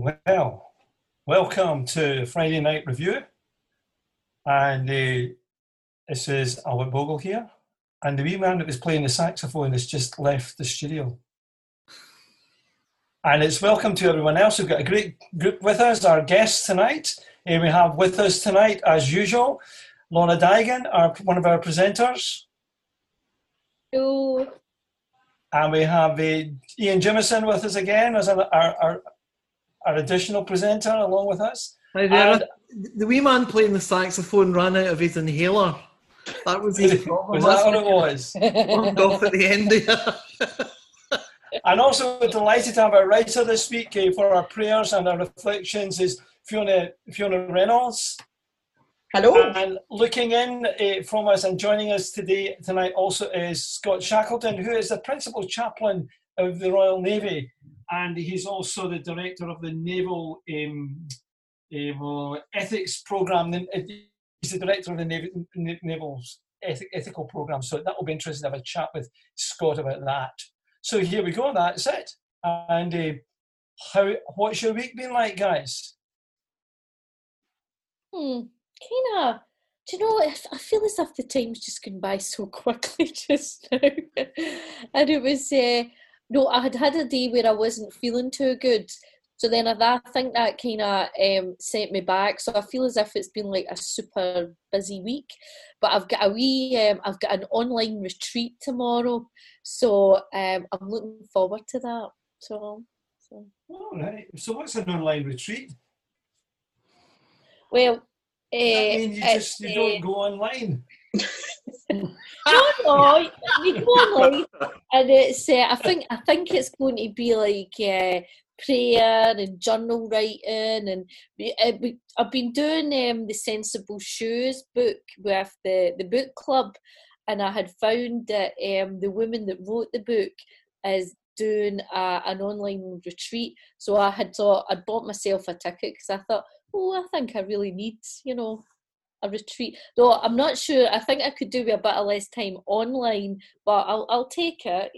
Well, welcome to Friday Night Review, and this is Albert Bogle here, and the wee man that was playing the saxophone has just left the studio. And it's welcome to everyone else. We've got a great group with us, our guests tonight. We have with us tonight, as usual, Lorna Deegan, one of our presenters. Hello. And we have Ian Jimison with us again as our additional presenter along with us. Hi there. The wee man playing the saxophone ran out of his inhaler. That was his problem. Was that what it was? Worked off at the end there. And also we're delighted to have our writer this week for our prayers and our reflections is Fiona Reynolds. Hello. And looking in from us and joining us tonight also is Scott Shackleton, who is the Principal Chaplain of the Royal Navy, and he's also the Director of the Naval Ethics Programme. He's the Director of the Naval Ethical Programme, so that will be interesting to have a chat with Scott about that. So here we go, that's it. And what's your week been like, guys? Kind of, do you know, I feel as if the time's just gone by so quickly just now. And it was, I had a day where I wasn't feeling too good. So then I think that kind of sent me back. So I feel as if it's been like a super busy week. But I've got I've got an online retreat tomorrow. So I'm looking forward to that. So. All right. So what's an online retreat? Well, I mean, you don't go online. No, you go online, and it's. I think it's going to be like prayer and journal writing, and I've been doing the Sensible Shoes book with the book club, and I had found that the woman that wrote the book is doing an online retreat. So I had thought I'd bought myself a ticket because I thought, oh, I think I really need, a retreat. Though I'm not sure. I think I could do with a bit of less time online, but I'll take it,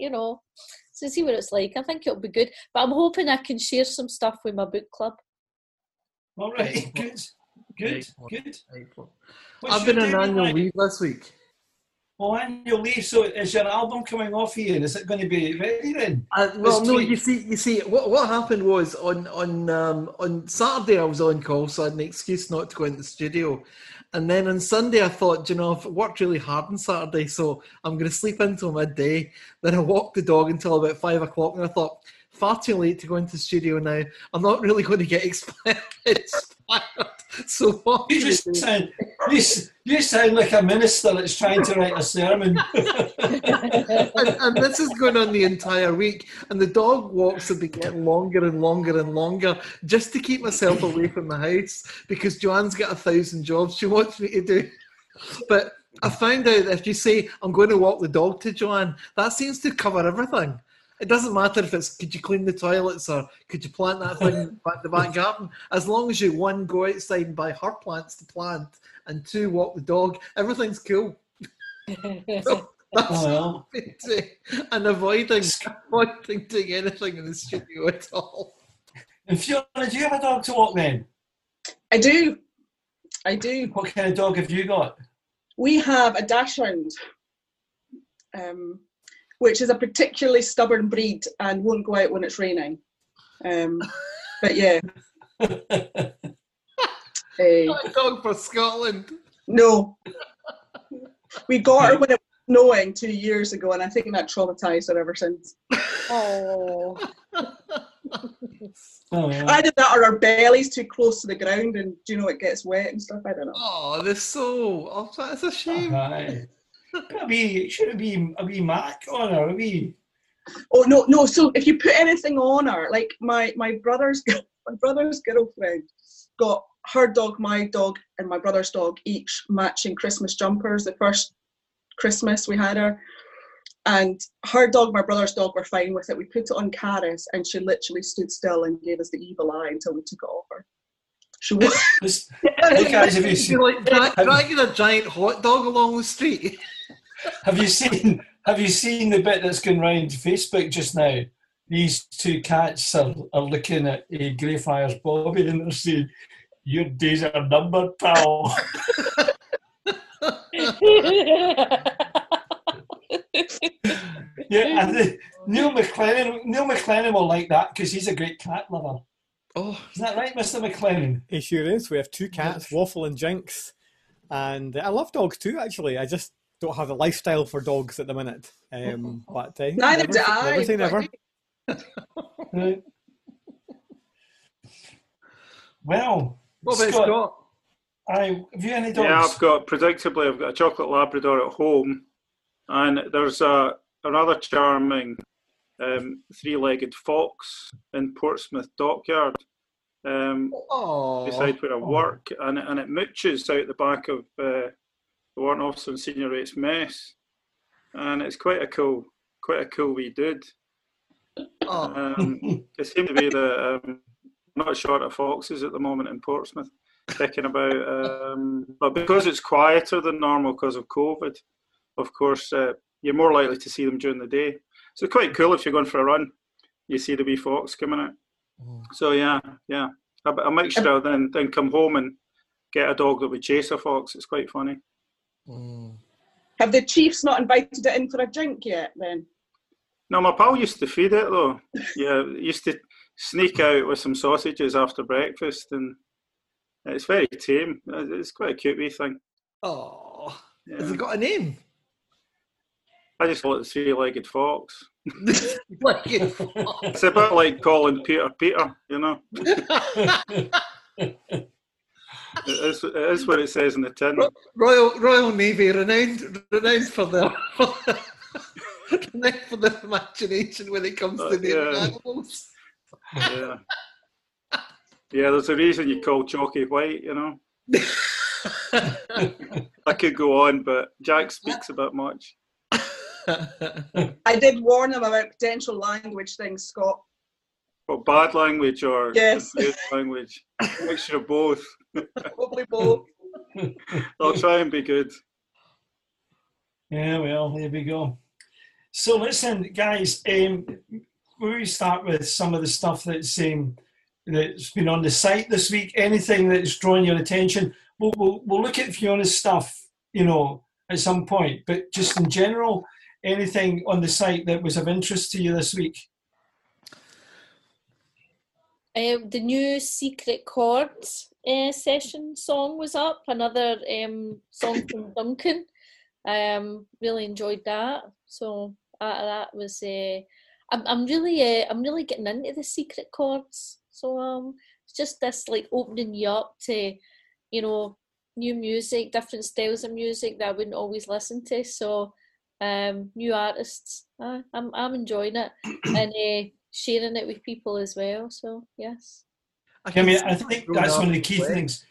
so see what it's like. I think it'll be good. But I'm hoping I can share some stuff with my book club. All right, good. I've been on annual leave this week. Oh, annual leave. So is your album coming off, Ian? Is it going to be ready then? No. You see, what happened was on Saturday I was on call, so I had an excuse not to go into the studio, and then on Sunday I thought, I've worked really hard on Saturday, so I'm going to sleep until midday. Then I walked the dog until about 5 o'clock, and I thought, far too late to go into the studio now. I'm not really going to get inspired. So what you just do? You sound like a minister that's trying to write a sermon. and this is going on the entire week, and the dog walks have been getting longer and longer and longer just to keep myself away from the house, because Joanne's got 1,000 jobs she wants me to do. But I found out that if you say I'm going to walk the dog to Joanne, that seems to cover everything. It doesn't matter if it's, could you clean the toilets or could you plant that thing in the back garden? As long as you, one, go outside and buy her plants to plant, and two, walk the dog, everything's cool. So that's and avoiding doing anything in the studio at all. And Fiona, do you have a dog to walk then? I do. What kind of dog have you got? We have a dachshund. Which is a particularly stubborn breed and won't go out when it's raining. But yeah. Not a dog for Scotland. No. We got her when it was snowing 2 years ago, and I think that traumatised her ever since. Oh. Either that or our belly's too close to the ground and, it gets wet and stuff. I don't know. Oh, they're so... That's a shame. Uh-huh. Should it be a wee mac on her? Oh no! So if you put anything on her, like my brother's girlfriend got her dog, my dog, and my brother's dog each matching Christmas jumpers. The first Christmas we had her, and her dog, my brother's dog, were fine with it. We put it on Caris, and she literally stood still and gave us the evil eye until we took it off her. Dragging a giant hot dog along the street. Have you seen the bit that's going round Facebook just now these two cats are looking at a Greyfriars Bobby and they're saying, your days are numbered, pal. Yeah, and Neil McLennan will like that because he's a great cat lover. Oh, is that right, Mr. McLennan? He sure is. We have two cats, Waffle and Jinx, and I love dogs too. Actually, I just don't have a lifestyle for dogs at the minute. But neither do I. Never say never. Right. Well, what about Scott? Have you any dogs? Yeah, I've got a chocolate Labrador at home, and there's another charming three-legged fox in Portsmouth Dockyard beside where I work, and it mooches out the back of the warrant officer and senior rates mess, and it's quite a cool wee dude. Oh. It seems to be not short of foxes at the moment in Portsmouth, thinking about, but because it's quieter than normal because of COVID, of course, you're more likely to see them during the day. So quite cool if you're going for a run, you see the wee fox coming out. Mm. So yeah. A mixture, then come home and get a dog that would chase a fox. It's quite funny. Mm. Have the Chiefs not invited it in for a drink yet then? No, my pal used to feed it though. Yeah, used to sneak out with some sausages after breakfast, and it's very tame. It's quite a cute wee thing. Oh, yeah. Has it got a name? I just call it the three-legged fox. It's a bit like calling Peter, you know. it is what it says in the tin. Royal Navy, renowned for their renowned for their imagination when it comes to naming animals. Yeah. Yeah, there's a reason you call Chalky White, you know. I could go on, but Jack speaks a bit much. I did warn him about potential language things, Scott. What, bad language or yes, good language? A mixture of both. Probably both. I'll try and be good. Yeah, well, there we go. So listen, guys, we start with some of the stuff that's been on the site this week. Anything that's drawn your attention, we'll look at Fiona's stuff, you know, at some point. But just in general, anything on the site that was of interest to you this week? The new Secret Chords session song was up, another song from Duncan. Really enjoyed that. So that was. I'm really getting into the Secret Chords. So it's just this like opening you up to, you know, new music, different styles of music that I wouldn't always listen to. So. New artists. I'm enjoying it and sharing it with people as well. So yes. I think that's one of the key things.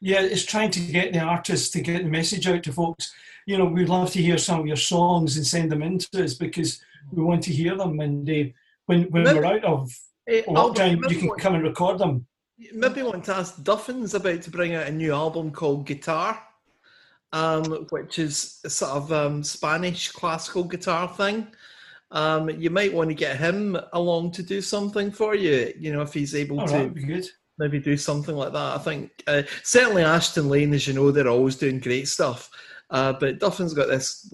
Yeah, it's trying to get the artists to get the message out to folks. You know, we'd love to hear some of your songs and send them in to us because we want to hear them. And when maybe, we're out of lockdown, you can come and record them. Maybe want to ask Duffin's about to bring out a new album called Guitar. Which is a sort of Spanish classical guitar thing. You might want to get him along to do something for you, you know, if he's able to maybe do something like that. I think certainly Ashton Lane, as you know, they're always doing great stuff. But Duffin's got this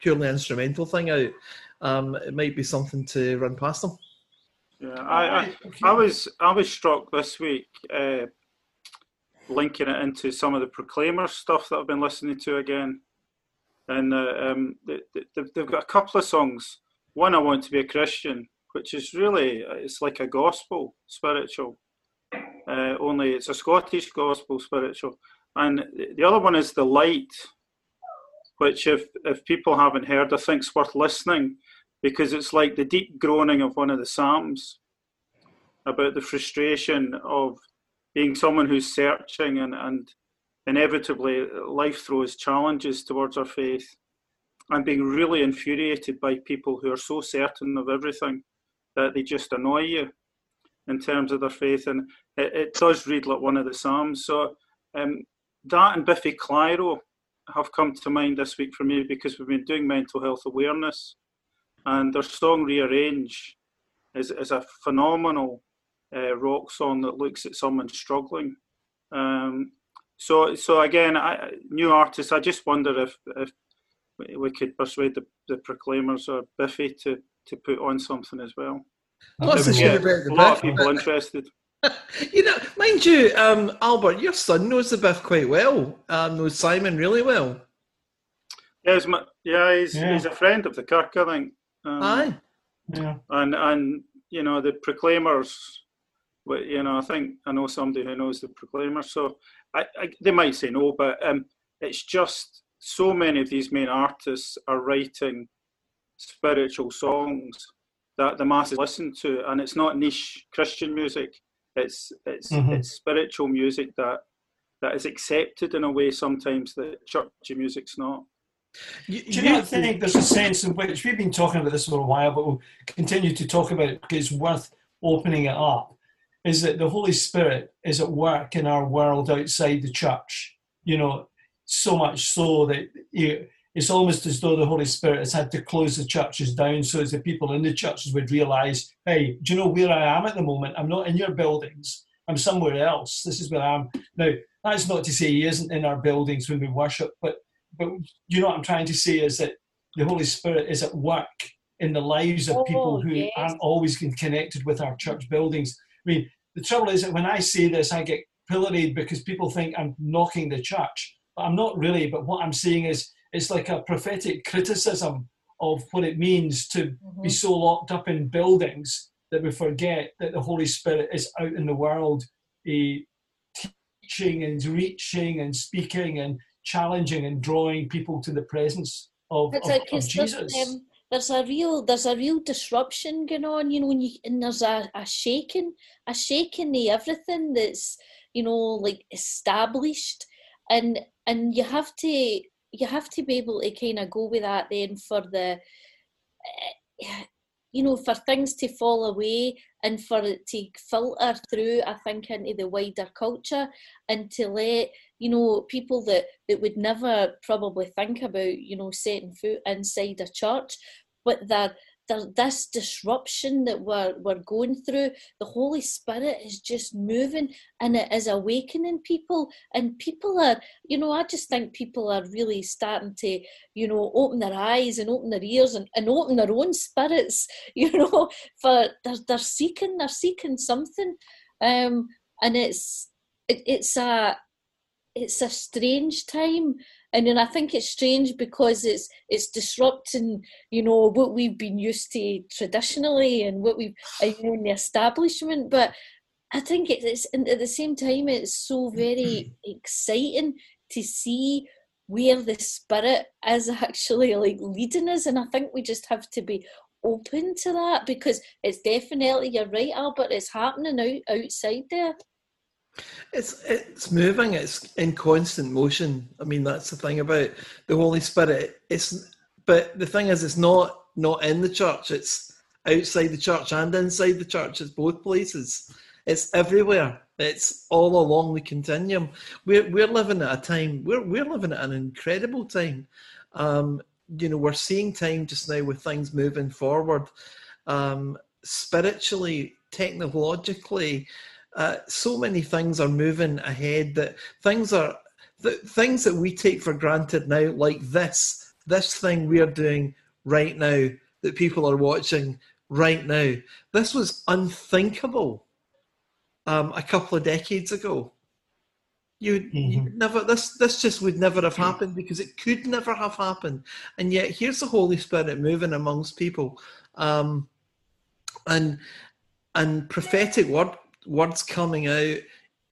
purely instrumental thing out. It might be something to run past them. Yeah, I was struck this week. Linking it into some of the Proclaimers stuff that I've been listening to again, and they've got a couple of songs. One, I Want to Be a Christian, which is really, it's like a gospel spiritual, only it's a Scottish gospel spiritual. And the other one is The Light, which if people haven't heard, I think it's worth listening, because it's like the deep groaning of one of the Psalms about the frustration of being someone who's searching, and inevitably life throws challenges towards our faith, and being really infuriated by people who are so certain of everything that they just annoy you in terms of their faith. And it does read like one of the Psalms. So that and Biffy Clyro have come to mind this week for me, because we've been doing mental health awareness, and their song Rearrange is a phenomenal rock song that looks at someone struggling. So again, new artists, I just wonder if we could persuade the Proclaimers or Biffy to put on something as well. What's the shit about the Biff? A lot of people interested. You know, mind you, Albert, your son knows the Biff quite well. Knows Simon really well. Yeah, he's a friend of the Kirk, I think. Aye. Yeah. And you know, the Proclaimers. You know, I think I know somebody who knows the Proclaimers, so they might say no, but it's just so many of these main artists are writing spiritual songs that the masses listen to, and it's not niche Christian music. It's spiritual music that is accepted in a way sometimes that churchy music's not. Do you not think there's a sense in which we've been talking about this for a while, but we'll continue to talk about it because it's worth opening it up, is that the Holy Spirit is at work in our world outside the church, you know, so much so that it's almost as though the Holy Spirit has had to close the churches down so as the people in the churches would realise, hey, do you know where I am at the moment? I'm not in your buildings. I'm somewhere else. This is where I am. Now, that's not to say he isn't in our buildings when we worship, but you know what I'm trying to say is that the Holy Spirit is at work in the lives of people who aren't always connected with our church buildings. I mean, the trouble is that when I say this, I get pilloried because people think I'm knocking the church. But I'm not really. But what I'm saying is it's like a prophetic criticism of what it means to be so locked up in buildings that we forget that the Holy Spirit is out in the world teaching and reaching and speaking and challenging and drawing people to the presence of Jesus. There's a real disruption going on, you know, and there's a shaking of everything that's, you know, like established, and you have to be able to kind of go with that then for the, you know, for things to fall away and for it to filter through, I think, into the wider culture, and to let, you know, people that would never probably think about, you know, setting foot inside a church, but this disruption that we're going through, the Holy Spirit is just moving and it is awakening people, and people are, you know, I just think people are really starting to, you know, open their eyes and open their ears and open their own spirits, you know, for they're seeking something, and it's a strange time. And then I think it's strange because it's disrupting, you know, what we've been used to traditionally and what we've, you know, in the establishment. But I think it's, and at the same time, it's so very exciting to see where the Spirit is actually like leading us. And I think we just have to be open to that, because it's definitely, you're right, Albert, it's happening outside there. It's moving, it's in constant motion. I mean, that's the thing about the Holy Spirit. But the thing is, it's not in the church, it's outside the church and inside the church. It's both places. It's everywhere. It's all along the continuum. We're living at a time, we're living at an incredible time. You know, we're seeing time just now with things moving forward, spiritually, technologically. So many things are moving ahead, that things that we take for granted now, like this thing we are doing right now that people are watching right now. This was unthinkable a couple of decades ago. This just would never have happened, because it could never have happened. And yet here's the Holy Spirit moving amongst people, and prophetic words coming out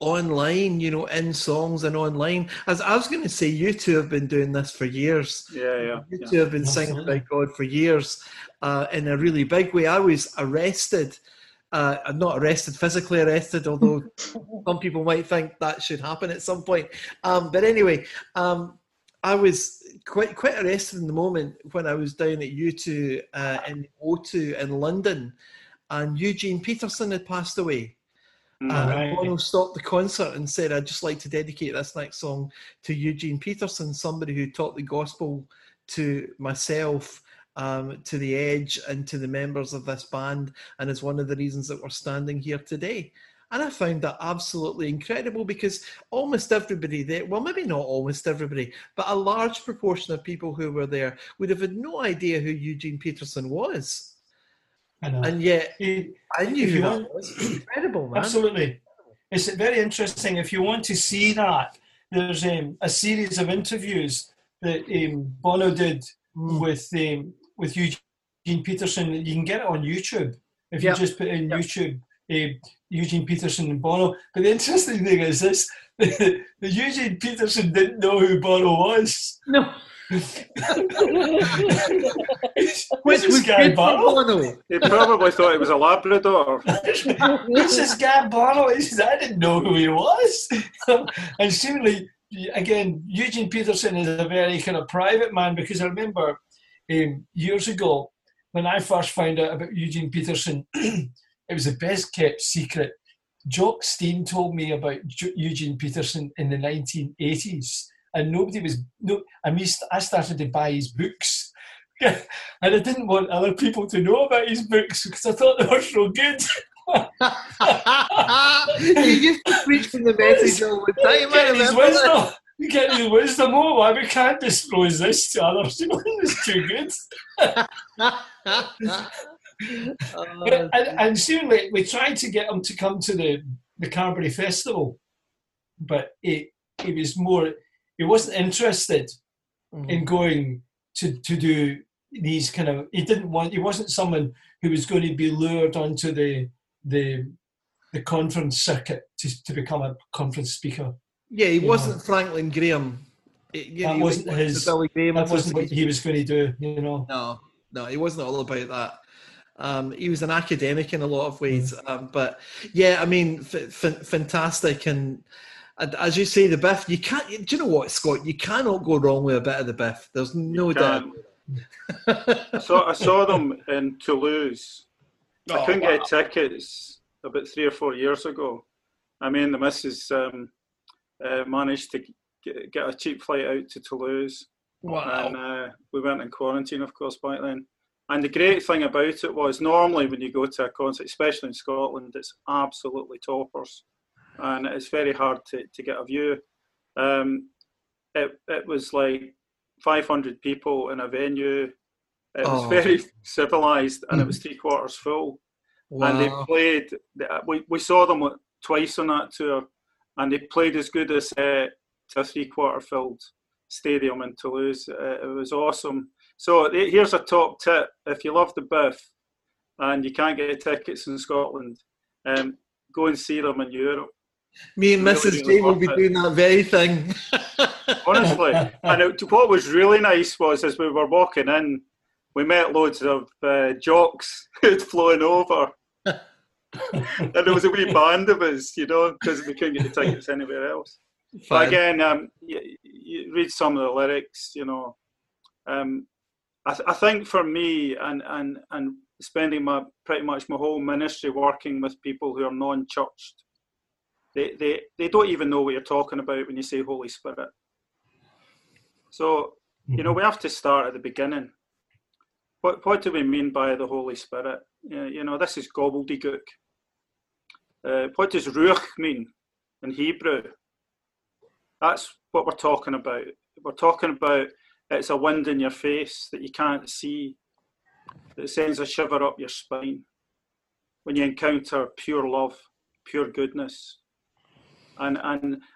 online, you know, in songs and online. As I was going to say, you two have been doing this for years. You two have been singing about God for years, in a really big way. I was arrested. I'm not arrested, physically arrested, although some people might think that should happen at some point. But anyway, I was quite arrested in the moment when I was down at U2 in O2 in London, and Eugene Peterson had passed away. Bono stopped the concert and said, "I'd just like to dedicate this next song to Eugene Peterson, somebody who taught the gospel to myself to the Edge and to the members of this band, and is one of the reasons that we're standing here today. And I found that absolutely incredible, because almost everybody there, well, maybe not almost everybody, but a large proportion of people who were there would have had no idea who Eugene Peterson was. And yet, I knew who that was. It's incredible, man. Absolutely. It's very interesting. If you want to see that, there's a series of interviews that Bono did with Eugene Peterson. You can get it on YouTube. If you just put in YouTube, Eugene Peterson and Bono. But the interesting thing is this, that Eugene Peterson didn't know who Bono was. No. Which is Guy Bono? He probably thought it was a Labrador. This is Guy Bono. He says, I didn't know who he was. And seemingly, again, Eugene Peterson is a very kind of private man, because I remember years ago when I first found out about Eugene Peterson, it was the best kept secret. Jock Stein told me about Eugene Peterson in the 1980s. And nobody was, I started to buy his books. And I didn't want other people to know about his books because I thought they were so good. He used to preach from the message all the time. You get his wisdom. Oh, why we can't disclose this to others? It's too good. And seriously, we tried to get him to come to the Carberry Festival, but it was more... He wasn't interested in going to do these kind of. He wasn't someone who was going to be lured onto the conference circuit to become a conference speaker. Yeah, he wasn't Franklin Graham. That wasn't his. Billy Graham. That wasn't what he was going to do. You know. No, he wasn't all about that. He was an academic in a lot of ways, but yeah, I mean, fantastic. And as you say, the Biff, you can't, do you know what, Scott? You cannot go wrong with a bit of the Biff. There's no doubt. I saw them in Toulouse. I couldn't get tickets about 3 or 4 years ago. I mean, the missus managed to get a cheap flight out to Toulouse. Wow. And we weren't in quarantine, of course, back then. And the great thing about it was, normally when you go to a concert, especially in Scotland, it's absolutely toppers. And it's very hard to get a view. It was like 500 people in a venue. It was very civilised, and it was three-quarters full. Wow. And they played... We saw them twice on that tour, and they played as good as a three-quarter-filled stadium in Toulouse. It was awesome. So here's a top tip. If you love the Biff and you can't get tickets in Scotland, go and see them in Europe. Me and Mrs. J will be doing that very thing. Honestly. And what was really nice was, as we were walking in, we met loads of jocks who'd flown over. And there was a wee band of us, you know, because we couldn't get the tickets anywhere else. Fine. But again, you read some of the lyrics, you know. I think for me, and spending pretty much my whole ministry working with people who are non-churched, They don't even know what you're talking about when you say Holy Spirit. So, you know, we have to start at the beginning. What do we mean by the Holy Spirit? You know, this is gobbledygook. What does Ruach mean in Hebrew? That's what we're talking about. We're talking about it's a wind in your face that you can't see, that sends a shiver up your spine when you encounter pure love, pure goodness. And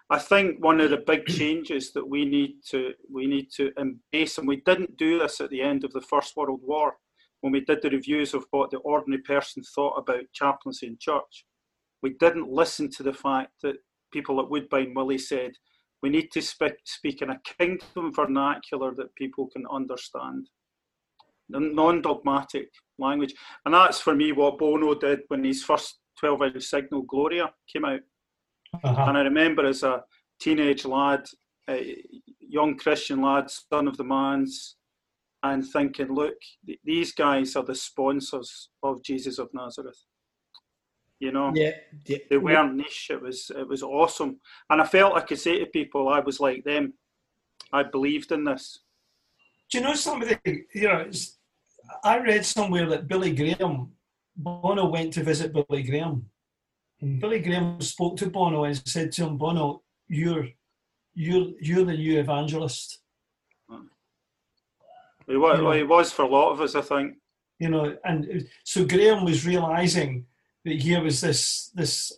I think one of the big changes that we need to embrace, and we didn't do this at the end of the First World War when we did the reviews of what the ordinary person thought about chaplaincy in church. We didn't listen to the fact that people at Woodbine Willie said, we need to speak in a kingdom vernacular that people can understand. Non-dogmatic language. And that's, for me, what Bono did when his first 12-inch single, Gloria, came out. Uh-huh. And I remember as a teenage lad, a young Christian lad, son of the man's, and thinking, look, these guys are the sponsors of Jesus of Nazareth. You know, they weren't niche. It was awesome. And I felt I could say to people, I was like them. I believed in this. Do you know somebody, you know, I read somewhere that Billy Graham, Bono went to visit Billy Graham. Mm. Billy Graham spoke to Bono and said to him, Bono, you're the new evangelist. He was, you know, he was for a lot of us, I think. You know, and so Graham was realising that here was this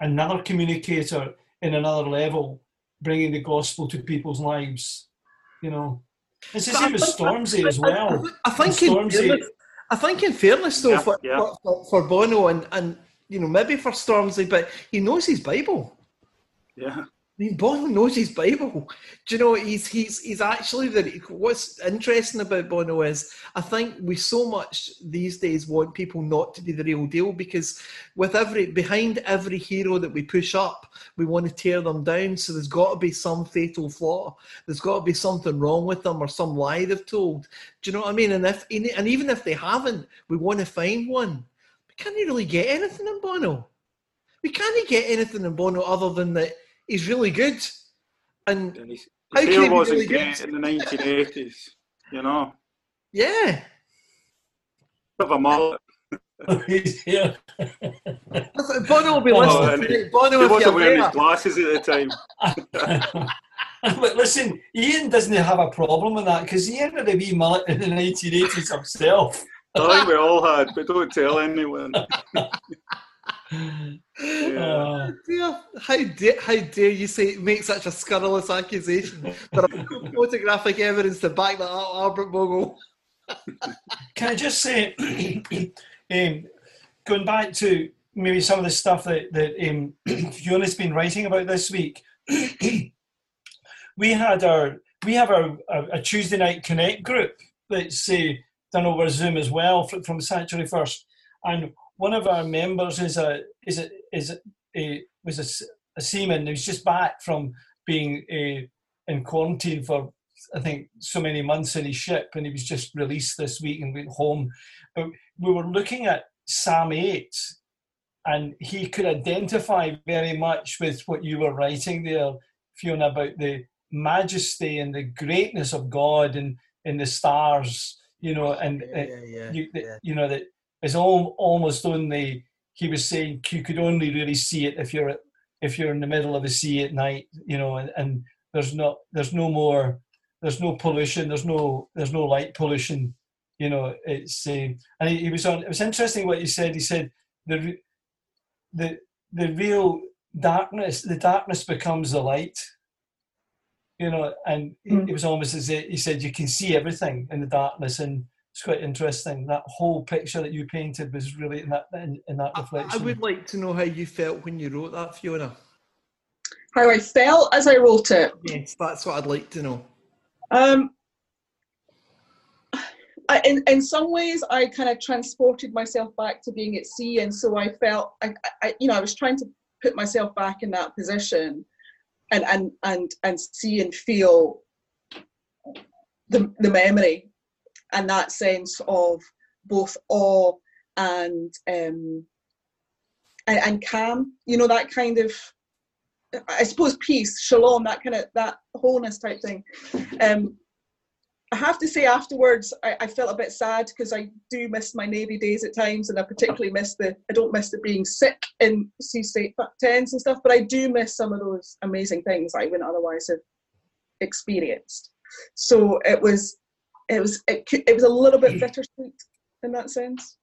another communicator in another level bringing the gospel to people's lives. You know, it's the same as Stormzy as well. I think in fairness though, for Bono and you know, maybe for Stormzy, but he knows his Bible. Yeah. I mean, Bono knows his Bible. Do you know, he's actually, what's interesting about Bono is, I think we so much these days want people not to be the real deal, because with behind every hero that we push up, we want to tear them down. So there's got to be some fatal flaw. There's got to be something wrong with them or some lie they've told. Do you know what I mean? And even if they haven't, we want to find one. We can't really get anything in Bono. We can't get anything in Bono other than that he's really good, and his hair wasn't really great in the 1980s, you know. Yeah, bit of a mullet. Yeah, Bono will be listening. Bono wasn't wearing his glasses at the time. But listen, Ian doesn't have a problem with that, because he had a wee mullet in the 1980s himself. I think we all had, but don't tell anyone. Yeah. How dare you make such a scurrilous accusation? There are no photographic evidence to back that up, Albert Bogle. Can I just say, going back to maybe some of the stuff that Fiona's been writing about this week, we have our Tuesday night Connect group that's done over Zoom as well from Sanctuary First, and one of our members was a seaman who's just back from being in quarantine for, I think, so many months in his ship, and he was just released this week and went home. But we were looking at Psalm 8, and he could identify very much with what you were writing there, Fiona, about the majesty and the greatness of God and in the stars, you know, you know that. It's almost only, he was saying, you could only really see it if you're in the middle of the sea at night, you know, and there's no pollution, there's no light pollution, you know. It's and he was on. It was interesting what he said. He said the real darkness, the darkness becomes the light, you know. And it was almost as if he said you can see everything in the darkness. And it's quite interesting. That whole picture that you painted was really in that reflection. I would like to know how you felt when you wrote that, Fiona. How I felt as I wrote it? Yes, that's what I'd like to know. In some ways, I kind of transported myself back to being at sea, and so I felt, I was trying to put myself back in that position, and see and feel the memory. And that sense of both awe and calm, you know, that kind of, I suppose, peace, shalom, that kind of, that wholeness type thing. I have to say afterwards, I felt a bit sad, because I do miss my Navy days at times, and I particularly miss I don't miss the being sick in sea state tents and stuff, but I do miss some of those amazing things I wouldn't otherwise have experienced. So it was a little bit bittersweet in that sense.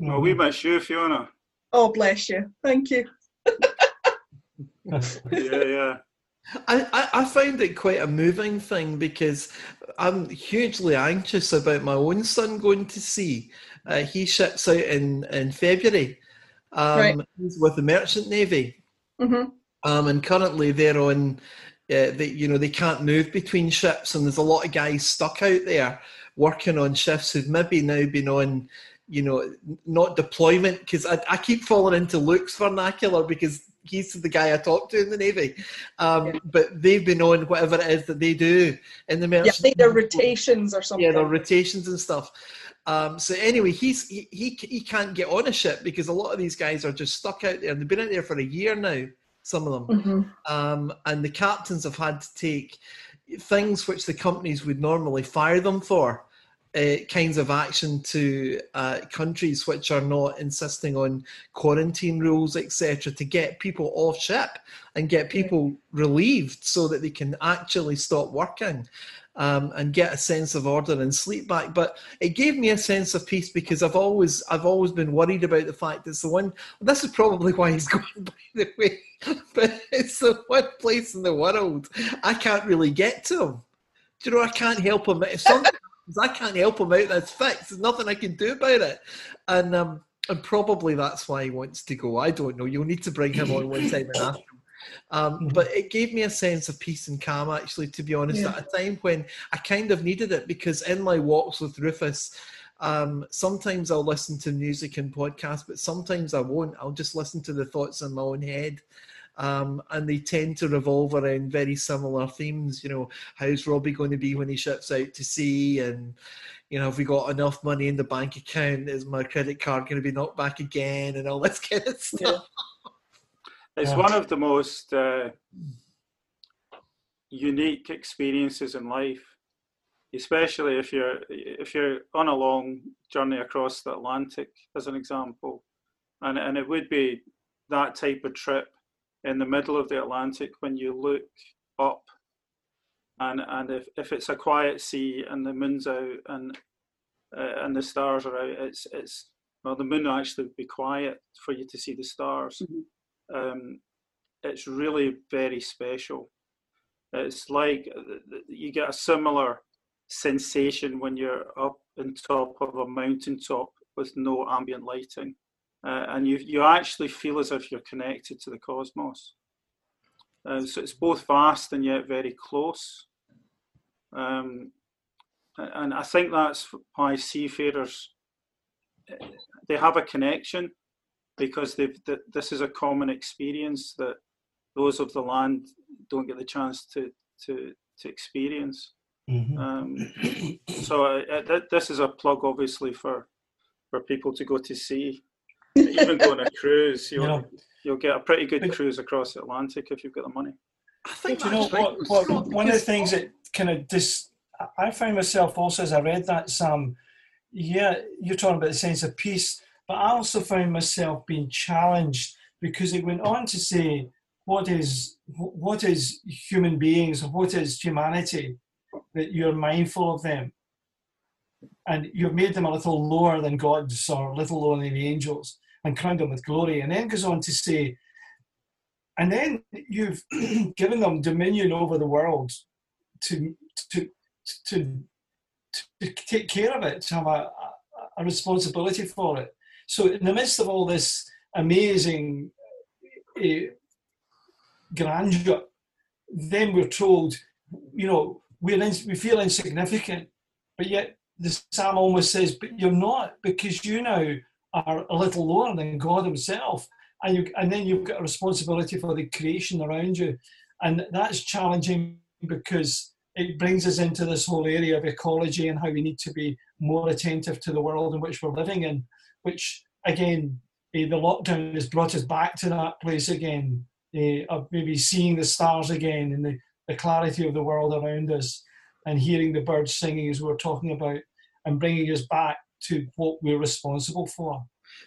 Well, we miss you, Fiona. Oh, bless you. Thank you. Yeah. I found it quite a moving thing, because I'm hugely anxious about my own son going to sea. He ships out in February. Right. He's with the Merchant Navy. Mm-hmm. And currently they're on... they can't move between ships, and there's a lot of guys stuck out there working on shifts who've maybe now been on, you know, not deployment, because I keep falling into Luke's vernacular, because he's the guy I talk to in the Navy, but they've been on whatever it is that they do in the Merchant. Yeah, I think they're rotations or something. Yeah, they're rotations and stuff. So anyway, he can't get on a ship, because a lot of these guys are just stuck out there, and they've been out there for a year now, some of them. Mm-hmm. And the captains have had to take things which the companies would normally fire them for kinds of action to countries which are not insisting on quarantine rules, etc., to get people off ship and get people relieved so that they can actually stop working and get a sense of order and sleep back. But it gave me a sense of peace, because I've always been worried about the fact it's the one, this is probably why he's going, by the way, but it's the one place in the world I can't really get to him. Do you know, I can't help him. If something happens, I can't help him out. That's fixed. There's nothing I can do about it. And probably that's why he wants to go. I don't know. You'll need to bring him on one time and ask him. But it gave me a sense of peace and calm, actually, to be honest, at a time when I kind of needed it, because in my walks with Rufus, sometimes I'll listen to music and podcasts, but sometimes I won't. I'll just listen to the thoughts in my own head. And they tend to revolve around very similar themes, you know, how's Robbie going to be when he ships out to sea? And, you know, have we got enough money in the bank account? Is my credit card going to be knocked back again? And all this kind of stuff. It's one of the most unique experiences in life, especially if you're on a long journey across the Atlantic, as an example. And it would be that type of trip in the middle of the Atlantic, when you look up, and if it's a quiet sea and the moon's out and the stars are out, it's well, the moon actually would be quiet for you to see the stars. Mm-hmm. It's really very special. It's like you get a similar sensation when you're up on top of a mountaintop with no ambient lighting. And you actually feel as if you're connected to the cosmos. So it's both vast and yet very close. And I think that's why seafarers, they have a connection, because this is a common experience that those of the land don't get the chance to experience. Mm-hmm. So this is a plug, obviously, for people to go to sea. Even go on a cruise, you'll get a pretty good cruise across the Atlantic if you've got the money. I think you know what one of the things that kind of I found myself also as I read that, Sam, you're talking about the sense of peace, but I also found myself being challenged, because it went on to say what is human beings, what is humanity, that you're mindful of them. And you've made them a little lower than gods, or little lower than the angels, and crowned them with glory. And then goes on to say, and then you've given them dominion over the world to take care of it, to have a responsibility for it. So in the midst of all this amazing grandeur, then we're told, you know, we feel insignificant, but yet the psalm almost says, but you're not, because you now are a little lower than God himself, and then you've got a responsibility for the creation around you. And that's challenging, because it brings us into this whole area of ecology and how we need to be more attentive to the world in which we're living in, which, again, the lockdown has brought us back to that place again, of maybe seeing the stars again and the clarity of the world around us, and hearing the birds singing, as we were talking about, and bringing us back to what we're responsible for.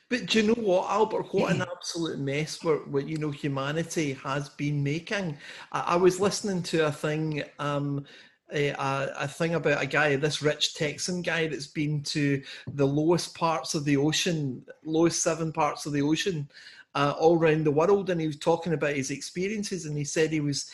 But do you know what, Albert, what an absolute mess what humanity has been making. I was listening to a thing about a guy, this rich Texan guy that's been to the lowest 7 parts of the ocean, all around the world, and he was talking about his experiences, and he said he was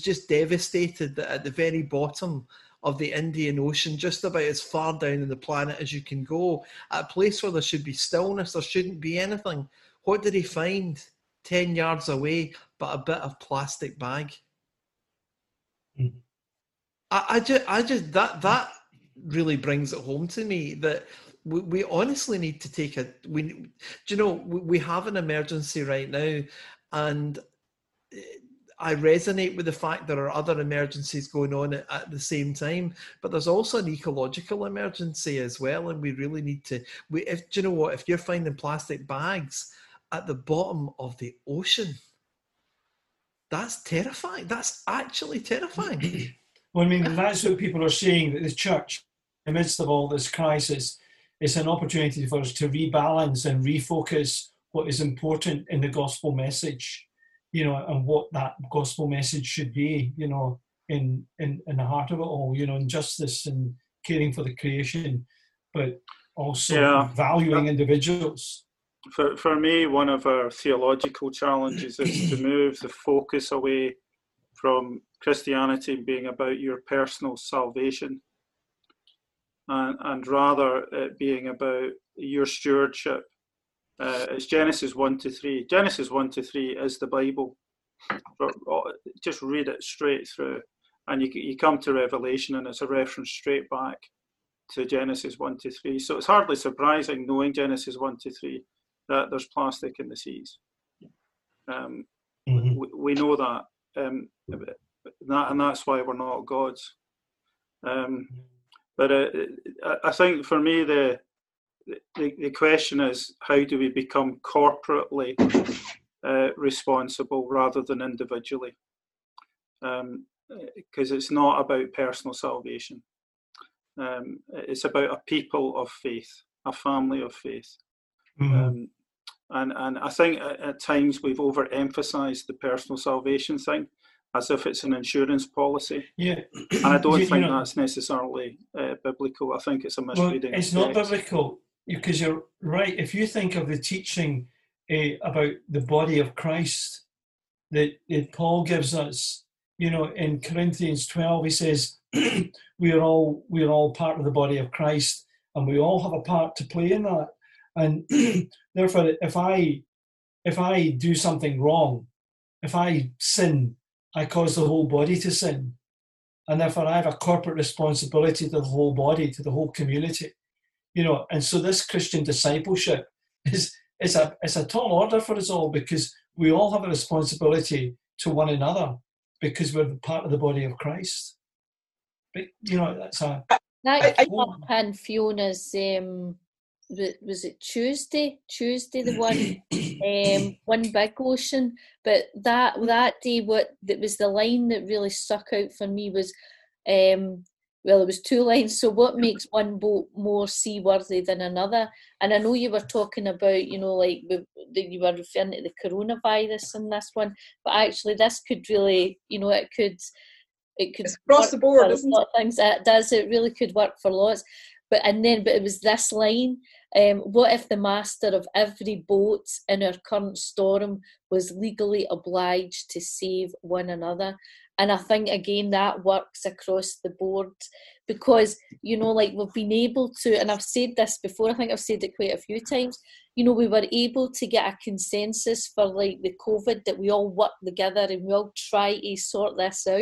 just devastated that at the very bottom of the Indian Ocean, just about as far down in the planet as you can go, at a place where there should be stillness, there shouldn't be anything. What did he find 10 yards away but a bit of plastic bag? Mm-hmm. I just that really brings it home to me that we honestly need to take we have an emergency right now, and I resonate with the fact there are other emergencies going on at the same time, but there's also an ecological emergency as well, and we really need to, if you're finding plastic bags at the bottom of the ocean, that's terrifying. That's actually terrifying. Well, I mean, that's what people are saying, that the church the midst of all this crisis, it's an opportunity for us to rebalance and refocus what is important in the gospel message, you know, and what that gospel message should be, you know, in the heart of it all, you know, in justice and caring for the creation, but also valuing individuals. For me, one of our theological challenges is to move the focus away from Christianity being about your personal salvation and rather it being about your stewardship. It's Genesis 1-3. Genesis 1-3 is the Bible. Just read it straight through. And you come to Revelation and it's a reference straight back to Genesis 1-3. So it's hardly surprising, knowing Genesis 1-3, that there's plastic in the seas. We know that. And that's why we're not gods. But I think for me, the question is, how do we become corporately responsible rather than individually? Because it's not about personal salvation. It's about a people of faith, a family of faith. And I think at times we've overemphasised the personal salvation thing as if it's an insurance policy. Yeah. And I don't think that's necessarily biblical. I think it's a misreading. Well, it's not biblical, because you're right. If you think of the teaching about the body of Christ that Paul gives us, you know, in Corinthians 12, he says, we're all part of the body of Christ and we all have a part to play in that. And therefore, if I do something wrong, if I sin, I cause the whole body to sin. And therefore, I have a corporate responsibility to the whole body, to the whole community. You know, and so this Christian discipleship is a tall order for us all, because we all have a responsibility to one another because we're part of the body of Christ. But, you know, that's a... And Fiona's... was it Tuesday the one big ocean, but that day that was the line that really stuck out for me was well, it was two lines. So what makes one boat more seaworthy than another? And I know you were talking about, you know, like you were referring to the coronavirus in this one, but actually this could really, you know, it could it's across the board, isn't it? Things it does, it really could work for lots. But it was this line, what if the master of every boat in our current storm was legally obliged to save one another? And I think, again, that works across the board because, you know, like we've been able to, and I've said this before, I think I've said it quite a few times, you know, we were able to get a consensus for like the COVID that we all work together and we all try to sort this out.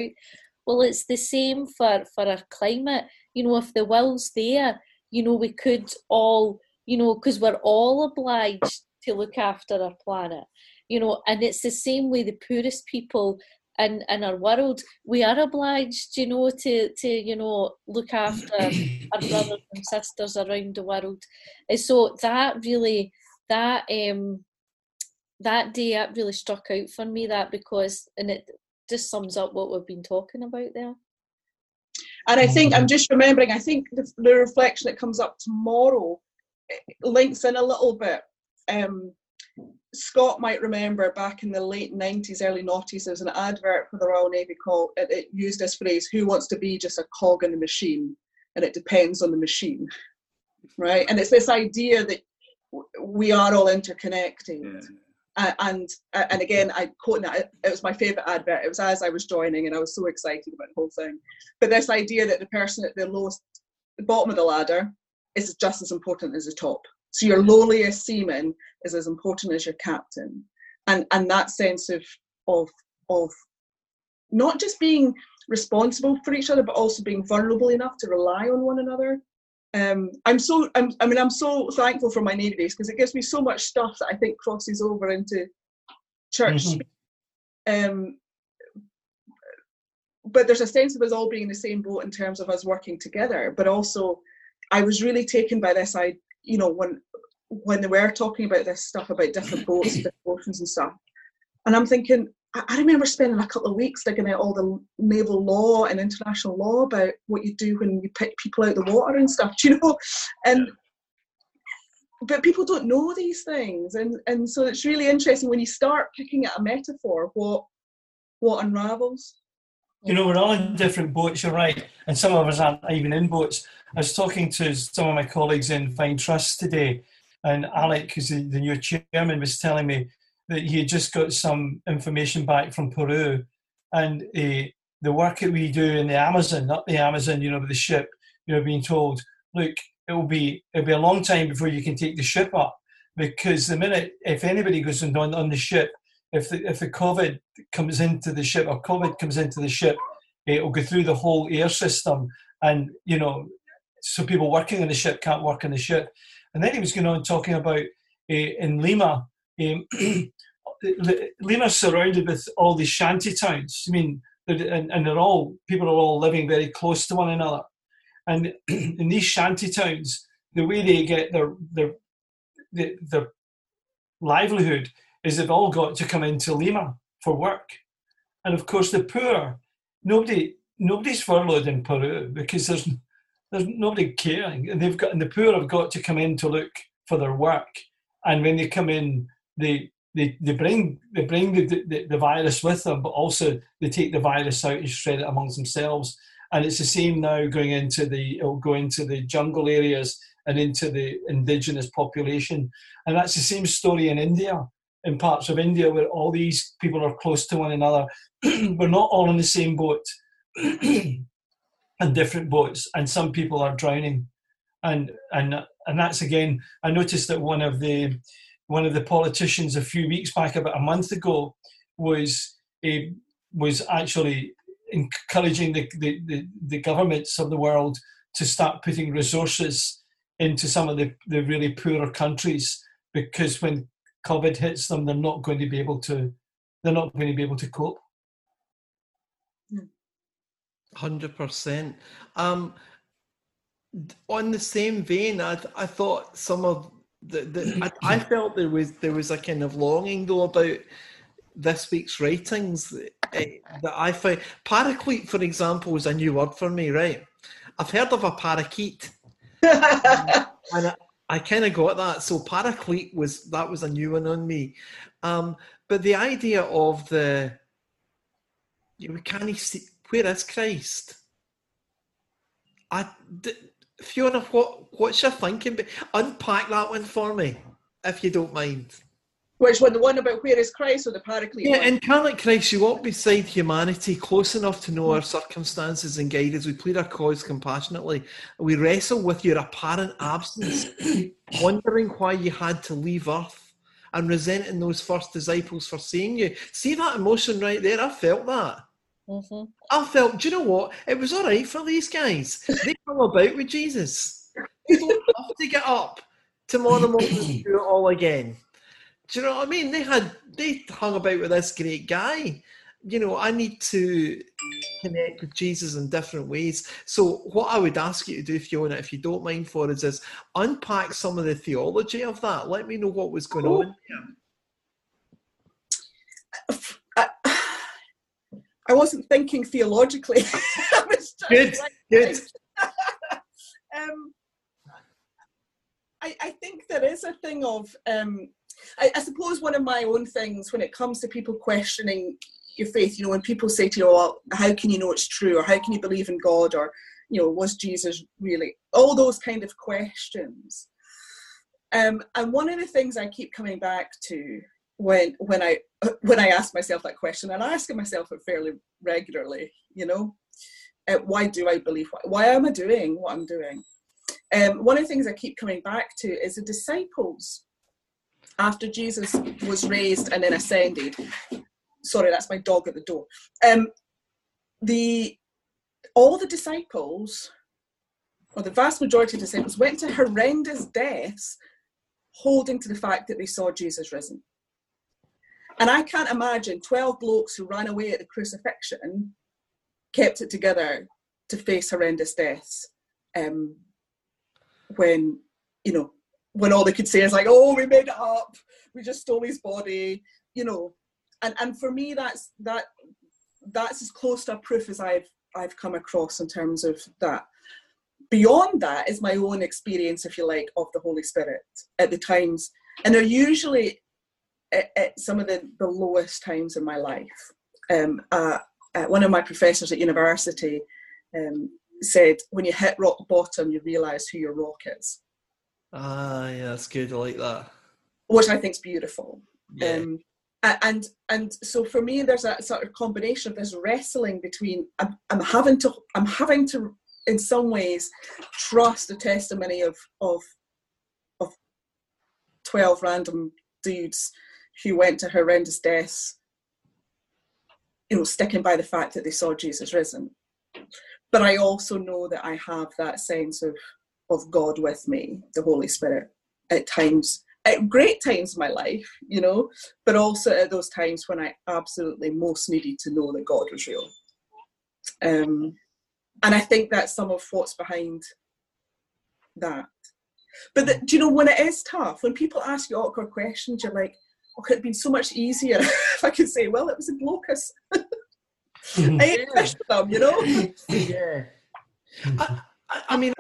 Well, it's the same for our climate. You know, if the will's there, you know, we could all, you know, because we're all obliged to look after our planet, you know, and it's the same way the poorest people in our world, we are obliged, you know, to you know, look after our brothers and sisters around the world. And so that really, that day, that really struck out for me, that because, and it just sums up what we've been talking about there. And I think, I'm just remembering, I think the reflection that comes up tomorrow links in a little bit. Scott might remember back in the late 90s, early 90s, there was an advert for the Royal Navy called, it used this phrase, who wants to be just a cog in the machine? And it depends on the machine, right? And it's this idea that we are all interconnected. Yeah. And again, I quote that, it was my favourite advert. It was as I was joining and I was so excited about the whole thing. But this idea that the person at the lowest, the bottom of the ladder is just as important as the top. So your lowliest seaman is as important as your captain. And that sense of not just being responsible for each other, but also being vulnerable enough to rely on one another. I'm so thankful for my Navy Days because it gives me so much stuff that I think crosses over into church. Mm-hmm. But there's a sense of us all being in the same boat in terms of us working together. But also, I was really taken by this. When they were talking about this stuff about different boats, different oceans and stuff, and I'm thinking I remember spending a couple of weeks digging out all the naval law and international law about what you do when you pick people out of the water and stuff, you know? And but people don't know these things. And so it's really interesting when you start picking at a metaphor, what unravels. You know, we're all in different boats, you're right. And some of us aren't even in boats. I was talking to some of my colleagues in Fine Trust today, and Alec, who's the new chairman, was telling me that he had just got some information back from Peru, and the work that we do in the Amazon, up the Amazon, you know, with the ship, you know, being told, look, it'll be a long time before you can take the ship up, because the minute, if anybody goes on the ship, if the COVID comes into the ship, or COVID comes into the ship, it'll go through the whole air system, and, you know, so people working on the ship can't work on the ship. And then he was going on talking about in Lima, Lima's surrounded with all these shanty towns. I mean, people are all living very close to one another. And in these shanty towns, the way they get their livelihood is they've all got to come into Lima for work. And of course, the poor, nobody's furloughed in Peru because there's nobody caring, and the poor have got to come in to look for their work. And when they come in, they bring the virus with them, but also they take the virus out and spread it amongst themselves. And it's the same now it'll go into the jungle areas and into the indigenous population. And that's the same story in India, in parts of India where all these people are close to one another. We're not all in the same boat, and different boats, and some people are drowning. And that's, again, I noticed that one of the politicians a few weeks back, about a month ago, was actually encouraging the governments of the world to start putting resources into some of the really poorer countries, because when COVID hits them, they're not going to be able to cope. 100%. On the same vein, I thought some of I felt there was a kind of longing though about this week's writings that I found. Paraclete, for example, was a new word for me, right? I've heard of a parakeet, and I kind of got that. So paraclete was a new one on me. But the idea of we can't see, where is Christ? Fiona, what's your thinking? Unpack that one for me, if you don't mind. Which one? The one about where is Christ, or the Paraclete? Yeah, incarnate Christ, you walk beside humanity close enough to know our circumstances and guide us. We plead our cause compassionately. We wrestle with your apparent absence, wondering why you had to leave earth, and resenting those first disciples for seeing you. See that emotion right there? I felt that. Mm-hmm. I felt, do you know what? It was all right for these guys. They come about with Jesus. They don't have to get up tomorrow morning and do it all again. Do you know what I mean? They hung about with this great guy. You know, I need to connect with Jesus in different ways. So what I would ask you to do, Fiona, if you don't mind, for us, is unpack some of the theology of that. Let me know what was going on there. I wasn't thinking theologically. I was good. I think there is a thing of, I suppose one of my own things when it comes to people questioning your faith, you know, when people say to you, oh, how can you know it's true? Or how can you believe in God? Or, you know, was Jesus really? All those kind of questions. And one of the things I keep coming back to when I ask myself that question, and I ask myself it fairly regularly, you know, why do I believe? Why am I doing what I'm doing? One of the things I keep coming back to is the disciples, after Jesus was raised and then ascended. Sorry, that's my dog at the door. All the disciples, or the vast majority of disciples, went to horrendous deaths holding to the fact that they saw Jesus risen. And I can't imagine 12 blokes who ran away at the crucifixion kept it together to face horrendous deaths. When all they could say is like, oh, we made it up. We just stole his body. You know, and for me, that's as close to a proof as I've come across in terms of that. Beyond that is my own experience, if you like, of the Holy Spirit at the times, and they're usually at some of the lowest times in my life. One of my professors at university said, when you hit rock bottom, you realise who your rock is. Ah, yeah, that's good. I like that. Which I think is beautiful. Yeah. And so for me, there's a sort of combination of this wrestling between I'm having to in some ways trust the testimony of 12 random dudes who went to horrendous deaths, you know, sticking by the fact that they saw Jesus risen. But I also know that I have that sense of God with me, the Holy Spirit, at times, at great times in my life, you know, but also at those times when I absolutely most needed to know that God was real. And I think that's some of what's behind that. But do you know, when it is tough, when people ask you awkward questions, you're like, oh, it could have been so much easier if I could say, well, it was a blocus. I ain't fish with them, you know? Yeah. I mean,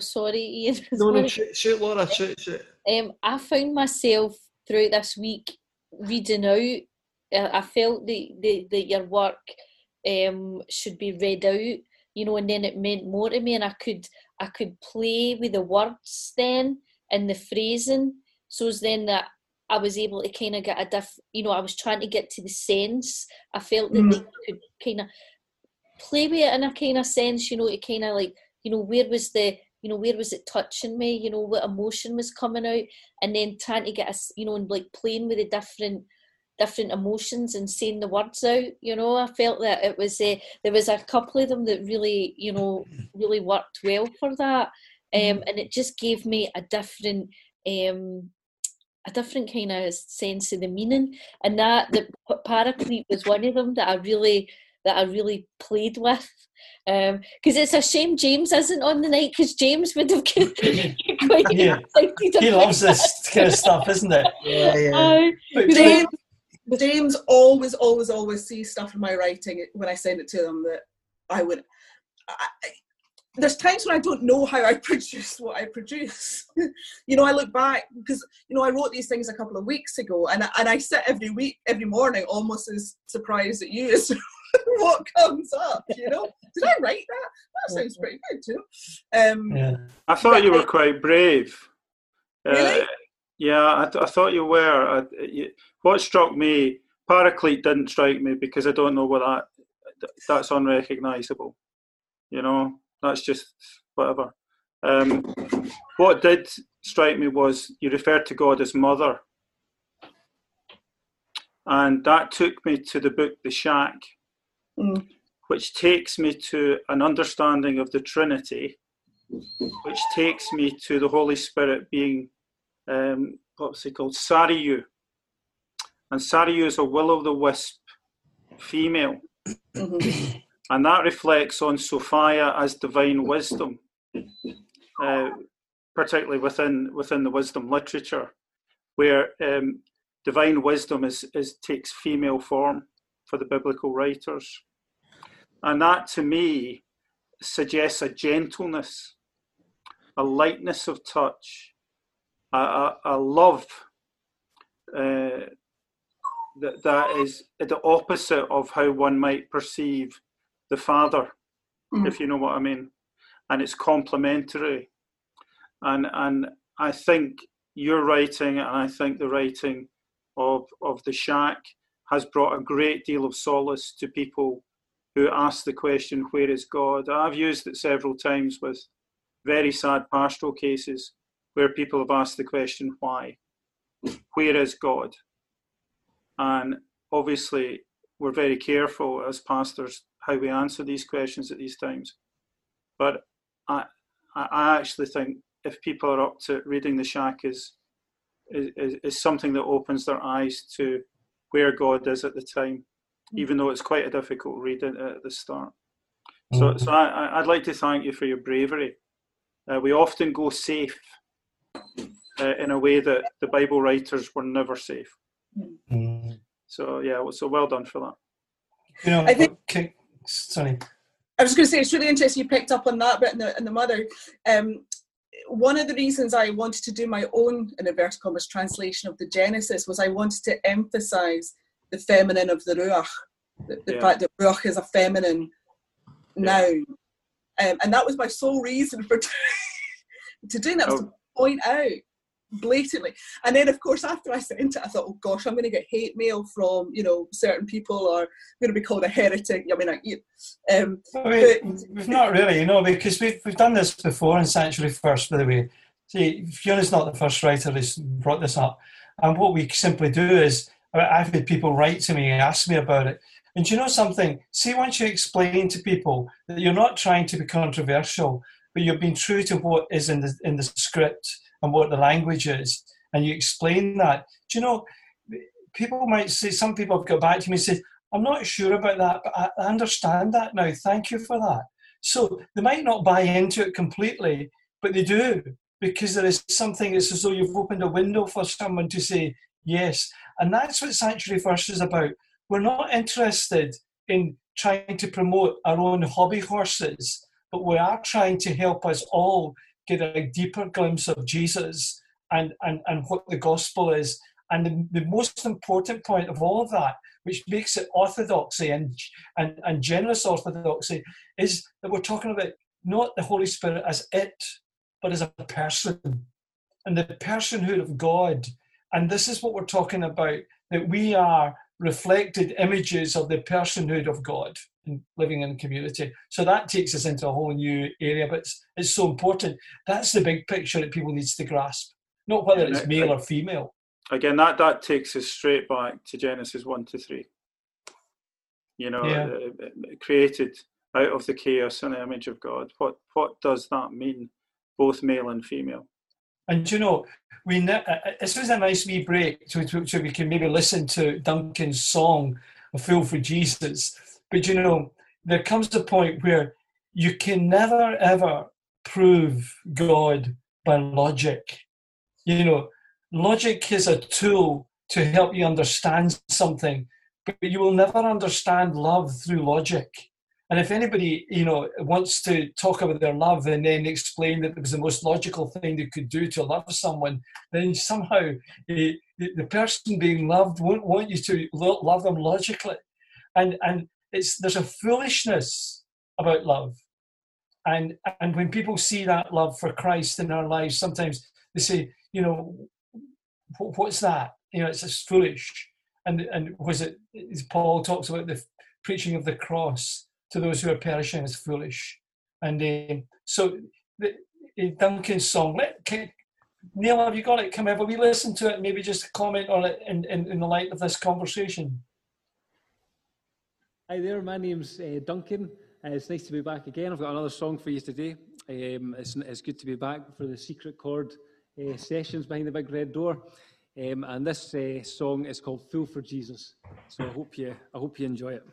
sorry, Ian. No, shoot, Laura, shoot. I found myself throughout this week reading out. I felt that your work should be read out, you know, and then it meant more to me, and I could play with the words then and the phrasing, so as then that I was able to kind of get a you know, I was trying to get to the sense. I felt that they could kind of play with it in a kind of sense, you know, to kind of like, you know, where was it touching me, you know, what emotion was coming out, and then trying to get us, you know, and like playing with the different emotions and saying the words out, you know. I felt that it was, there was a couple of them that really, you know, really worked well for that. And it just gave me a different kind of sense of the meaning, and that the Paraclete was one of them that I really played with, because it's a shame James isn't on the night, because James would have quite excited. He loves this kind of stuff, isn't it? Yeah. James always sees stuff in my writing when I send it to them that I would. There's times when I don't know how I produce what I produce. You know, I look back because, you know, I wrote these things a couple of weeks ago, and I sit every week, every morning, almost as surprised at you as what comes up, you know. Did I write that? That sounds pretty good too. I thought you were quite brave. Really? Yeah, I thought you were. What struck me, Paraclete didn't strike me because I don't know what that's unrecognisable, you know. That's just whatever. What did strike me was you referred to God as mother. And that took me to the book, The Shack, which takes me to an understanding of the Trinity, which takes me to the Holy Spirit being, what's it called? Sarayu. And Sarayu is a will-o'-the-wisp female. Mm-hmm. And that reflects on Sophia as divine wisdom, particularly within the wisdom literature, where divine wisdom takes female form for the biblical writers. And that, to me, suggests a gentleness, a lightness of touch, a love that is the opposite of how one might perceive the Father, if you know what I mean, and it's complementary. And I think your writing, and I think the writing of The Shack has brought a great deal of solace to people who ask the question, where is God? I've used it several times with very sad pastoral cases where people have asked the question, why? Where is God? And obviously we're very careful as pastors how we answer these questions at these times. But I actually think if people are up to reading The Shack is something that opens their eyes to where God is at the time, even though it's quite a difficult read at the start. So I'd like to thank you for your bravery. We often go safe in a way that the Bible writers were never safe. Mm. So yeah, so well done for that. You know, I think. Okay, sorry. I was going to say it's really interesting you picked up on that bit and the mother. One of the reasons I wanted to do my own, in inverted commas, translation of the Genesis was I wanted to emphasise the feminine of the Ruach, the fact that Ruach is a feminine noun, and that was my sole reason for doing that was to point out blatantly. And then, of course, after I sent it, I thought, oh gosh, I'm going to get hate mail from, you know, certain people, or I'm going to be called a heretic. I mean, we've not really, you know, because we've done this before in Sanctuary First, by the way. See, Fiona's not the first writer who's brought this up. And what we simply do is, I've had people write to me and ask me about it. And do you know something? See, once you explain to people that you're not trying to be controversial, but you're being true to what is in the script and what the language is, and you explain that. Do you know, people might say, some people have got back to me and said, I'm not sure about that, but I understand that now. Thank you for that. So they might not buy into it completely, but they do, because there is something, it's as though you've opened a window for someone to say yes. And that's what Sanctuary First is about. We're not interested in trying to promote our own hobby horses, but we are trying to help us all get a deeper glimpse of Jesus and what the gospel is. And the most important point of all of that, which makes it orthodoxy and generous orthodoxy, is that we're talking about not the Holy Spirit as it, but as a person, and the personhood of God. And this is what we're talking about, that we are reflected images of the personhood of God and living in community. So that takes us into a whole new area, but it's so important. That's the big picture that people need to grasp, not whether it's male or female. Again, that takes us straight back to Genesis 1 to 3. You know, created out of the chaos in the image of God. What does that mean, both male and female? And you know, this was a nice wee break, so we can maybe listen to Duncan's song, "A Fool for Jesus." But you know, there comes a point where you can never ever prove God by logic. You know, logic is a tool to help you understand something, but you will never understand love through logic. And if anybody, you know, wants to talk about their love and then explain that it was the most logical thing they could do to love someone, then somehow the person being loved won't want you to love them logically. And there's a foolishness about love. And when people see that love for Christ in our lives, sometimes they say, you know, what's that? You know, it's just foolish. And was it, Paul talks about the preaching of the cross to those who are perishing is foolish. And so Duncan's song, Neil, have you got it? Come over, we listen to it and maybe just comment on it in the light of this conversation. Hi there, my name's Duncan. It's nice to be back again. I've got another song for you today. It's good to be back for the secret chord sessions behind the big red door. And this song is called "Fool for Jesus." So I hope you enjoy it.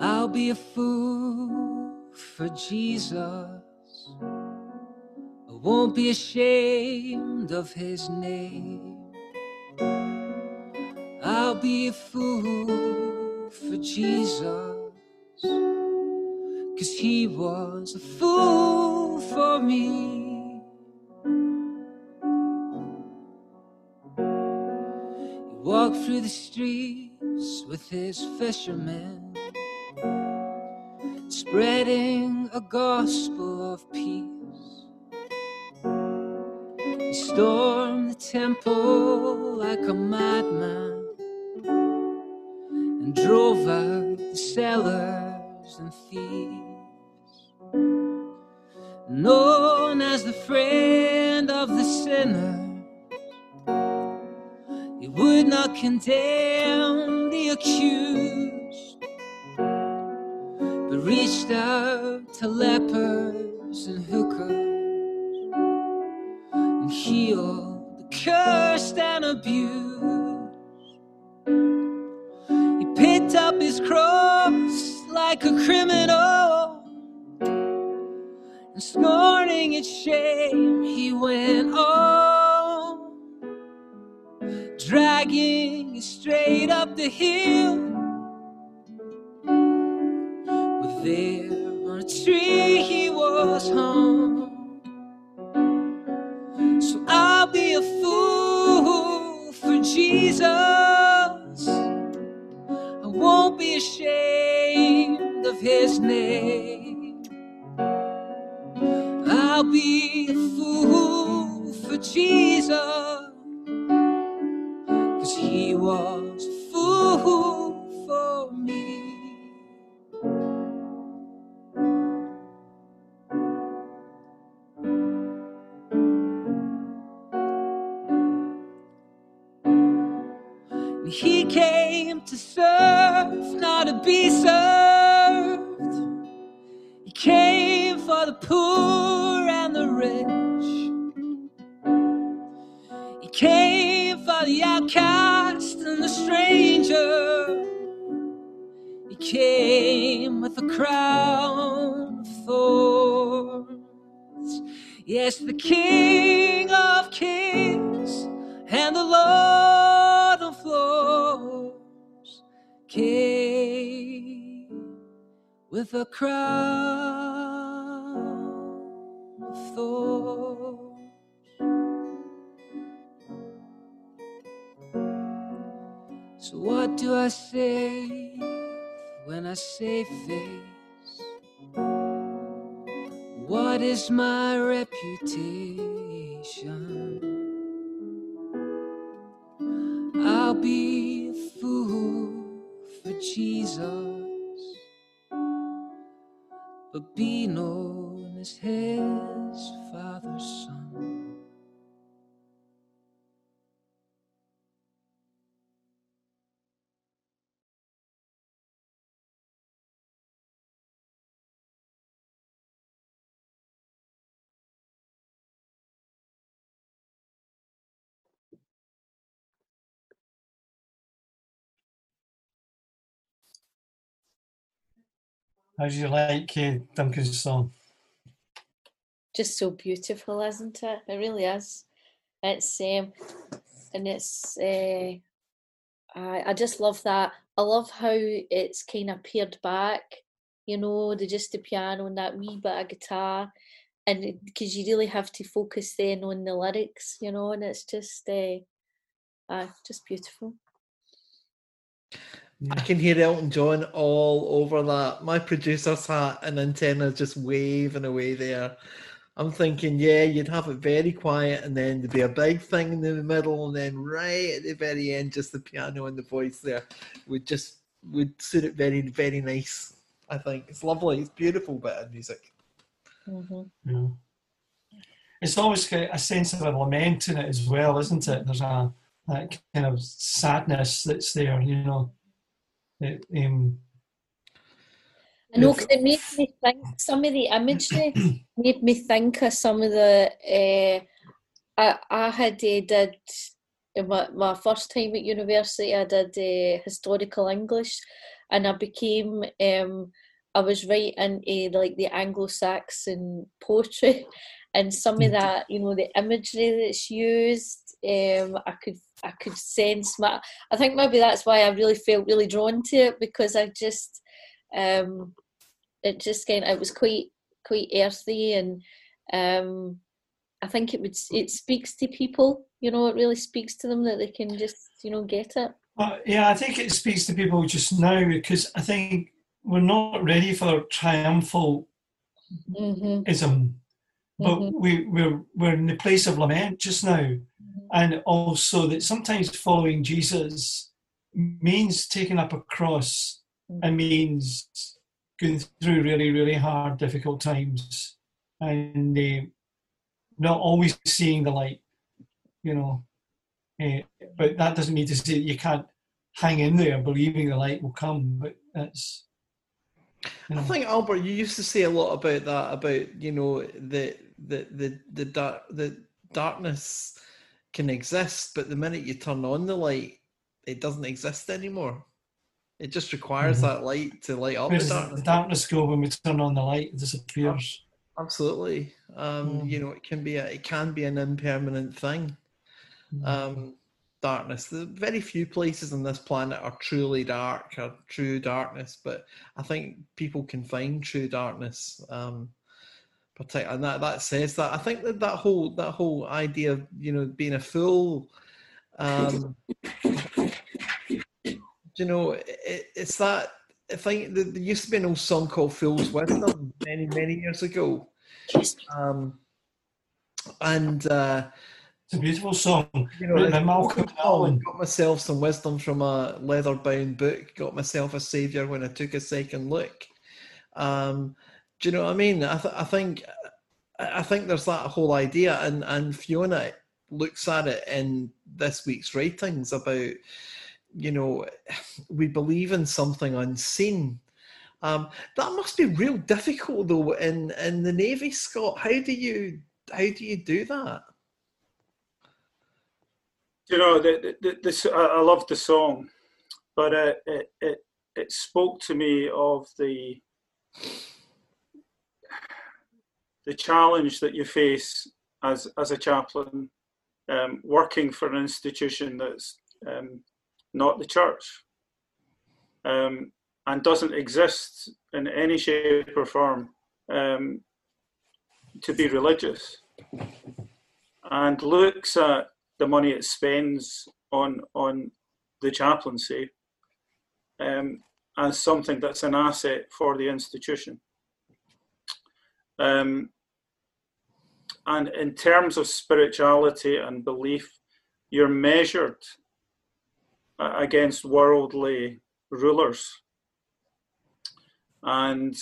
I'll be a fool for Jesus. I won't be ashamed of his name. I'll be a fool for Jesus, 'cause he was a fool for me. He walked through the streets with his fishermen, spreading a gospel of peace. He stormed the temple like a madman and drove out the sellers and thieves. Known as the friend of the sinner, he would not condemn the accused, but reached out to lepers and hookers and healed the cursed and abused. He picked up up his cross like a criminal, and scorning its shame, he went on, dragging it straight up the hill. Well, there on a tree he was hung. So I'll be a fool for Jesus. Won't be ashamed of his name. I'll be a fool for Jesus, 'cause he was a fool for me. And he came to serve, not to be served. He came for the poor and the rich. He came for the outcast and the stranger. He came with a crown of thorns. Yes, the King of Kings and the Lord of Lords came with a crown of thorns. So what do I say when I say face? What is my reputation? I'll be a fool for Jesus, but be known as his Father's Son. How do you like Duncan's song? Just so beautiful, isn't it? It really is. It's I just love that. I love how it's kind of pared back, you know, just the piano and that wee bit of guitar, and because you really have to focus then on the lyrics, you know, and it's just beautiful. Yeah. I can hear Elton John all over that. My producer's hat and antenna just waving away there. I'm thinking, yeah, you'd have it very quiet and then there'd be a big thing in the middle and then right at the very end, just the piano and the voice there would suit it very, very nice, I think. It's lovely. It's a beautiful bit of music. Mm-hmm. Yeah. It's always a sense of a lament in it as well, isn't it? There's that kind of sadness that's there, you know. I know, because it made me think some of the imagery made me think of some of the I did my first time at university. I did historical English, and I became I was right into like the Anglo-Saxon poetry, and some of that, you know, the imagery that's used. I could sense I think maybe that's why I really felt really drawn to it, because I just it was quite earthy, and I think it speaks to people, you know. It really speaks to them that they can just, you know, get it. Yeah, I think it speaks to people just now, because I think we're not ready for triumphal ism, but we're in the place of lament just now. And also that sometimes following Jesus means taking up a cross and means going through really, really hard, difficult times, and not always seeing the light, you know. But that doesn't mean to say that you can't hang in there believing the light will come. But that's... You know. I think, Albert, you used to say a lot about that, about, you know, the darkness can exist, but the minute you turn on the light, it doesn't exist anymore. It just requires that light to light up. The darkness go when we turn on the light, it disappears. Absolutely. You know, it can be an impermanent thing. Darkness. There are very few places on this planet are truly dark, or true darkness, but I think people can find true darkness. And that says that. I think that whole idea of, you know, being a fool, you know, it's that. I think there used to be an old song called Fool's Wisdom many, many years ago. It's a beautiful song. You know, by Malcolm Allen. Got myself some wisdom from a leather-bound book, got myself a saviour when I took a second look. Do you know what I mean? I think there's that whole idea, and Fiona looks at it in this week's writings about, you know, we believe in something unseen. That must be real difficult though in the Navy, Scott. How do you do that? You know, I love the song, but it spoke to me of the challenge that you face as a chaplain, working for an institution that's not the church, and doesn't exist in any shape or form to be religious, and looks at the money it spends on the chaplaincy as something that's an asset for the institution. And in terms of spirituality and belief, you're measured against worldly rulers, and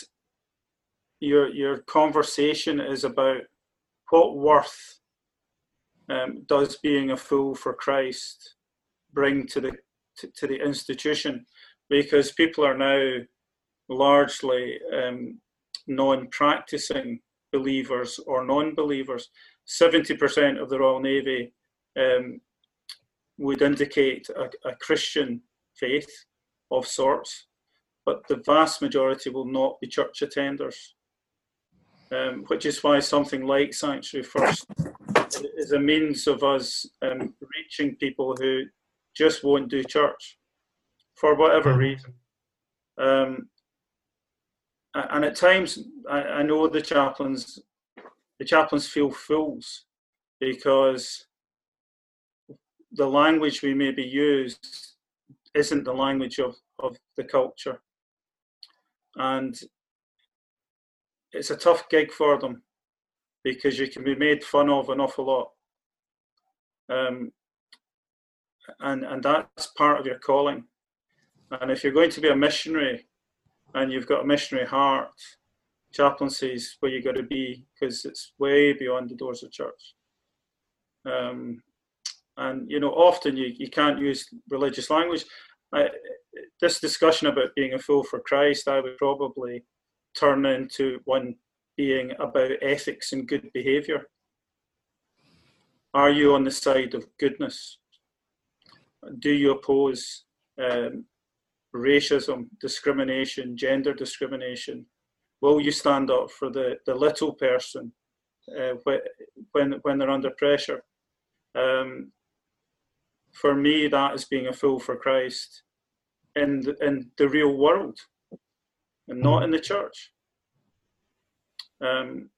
your conversation is about what worth does being a fool for Christ bring to the institution, because people are now largely non-practicing believers or non-believers. 70% of the Royal Navy would indicate a Christian faith of sorts, but the vast majority will not be church attenders, which is why something like Sanctuary First is a means of us reaching people who just won't do church for whatever reason. And at times, I know the chaplains feel fools because the language we may be used isn't the language of the culture, and it's a tough gig for them because you can be made fun of an awful lot, and that's part of your calling. And if you're going to be a missionary and you've got a missionary heart, chaplaincy is where you got to be, because it's way beyond the doors of church. And, you know, often you can't use religious language. This discussion about being a fool for Christ, I would probably turn into one being about ethics and good behaviour. Are you on the side of goodness? Do you oppose racism, discrimination, gender discrimination? Will you stand up for the little person when they're under pressure? For me, that is being a fool for Christ in the real world and not in the church. And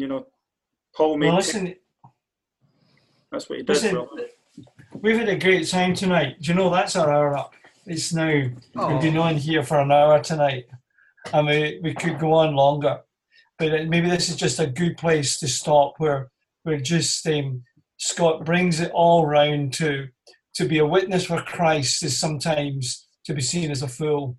you know, Paul made... that's what he does. Listen, we've had a great time tonight. Do you know, that's our hour up. It's now... We've been on here for an hour tonight. I mean, we could go on longer. But maybe this is just a good place to stop where we're just... Scott brings it all round to be a witness for Christ is sometimes to be seen as a fool.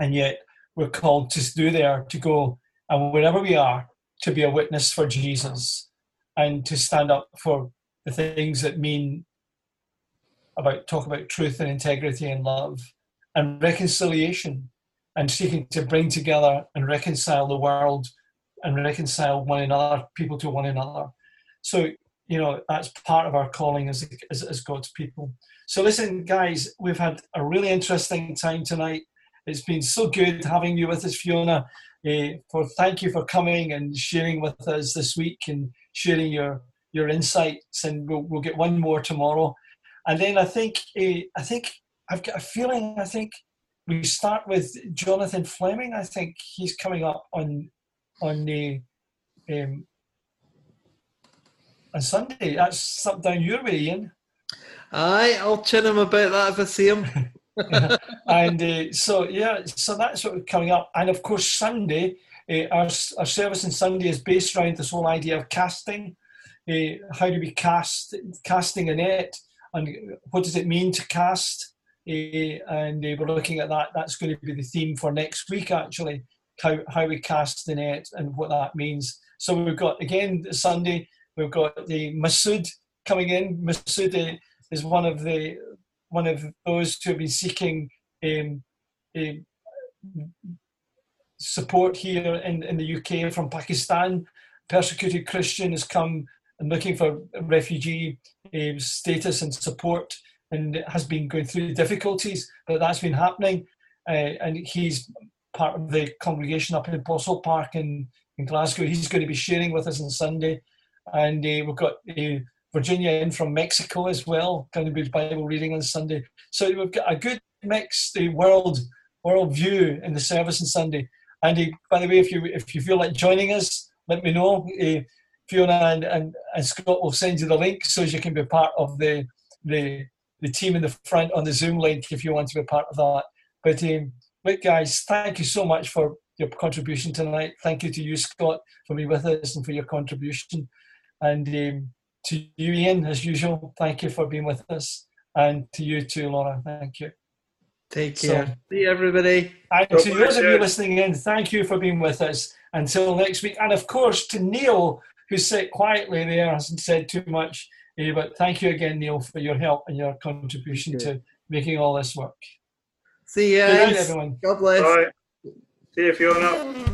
And yet we're called to go, and wherever we are, to be a witness for Jesus and to stand up for the things that talk about truth and integrity and love and reconciliation, and seeking to bring together and reconcile the world and reconcile one another, people to one another. So you know, that's part of our calling as God's people. So listen, guys, we've had a really interesting time tonight. It's been so good having you with us, Fiona. Thank you for coming and sharing with us this week and sharing your insights. And we'll get one more tomorrow. And then I think I've got a feeling, I think we start with Jonathan Fleming. I think he's coming up on Sunday. That's up down your way, Ian. Aye, I'll chin him about that if I see him. And so that's what we're coming up. And of course, Sunday, our service on Sunday is based around this whole idea of casting. How do we cast? Casting a net, and what does it mean to cast? And we're looking at that. That's going to be the theme for next week, actually, how we cast the net and what that means. So we've got, again, Sunday, we've got the Masood coming in. Masood is one of those who have been seeking support here in the UK from Pakistan. Persecuted Christian has come and looking for refugee status and support, and has been going through difficulties, but that's been happening. And he's part of the congregation up in Apostle Park in Glasgow. He's going to be sharing with us on Sunday. And we've got Virginia in from Mexico as well, going to be Bible reading on Sunday. So we've got a good mixed world view in the service on Sunday. And by the way, if you feel like joining us, let me know. Fiona and Scott will send you the link so you can be part of the team in the front on the Zoom link if you want to be part of that. But look, guys, thank you so much for your contribution tonight. Thank you to you, Scott, for being with us and for your contribution. And to you, Ian, as usual, thank you for being with us. And to you too, Laura, thank you. Take care. So, see you, everybody. And to those of you listening in, thank you for being with us. Until next week. And, of course, to Neil, who sat quietly there, hasn't said too much. But thank you again, Neil, for your help and your contribution to making all this work. See you, everyone. God bless. Bye. See you, Fiona.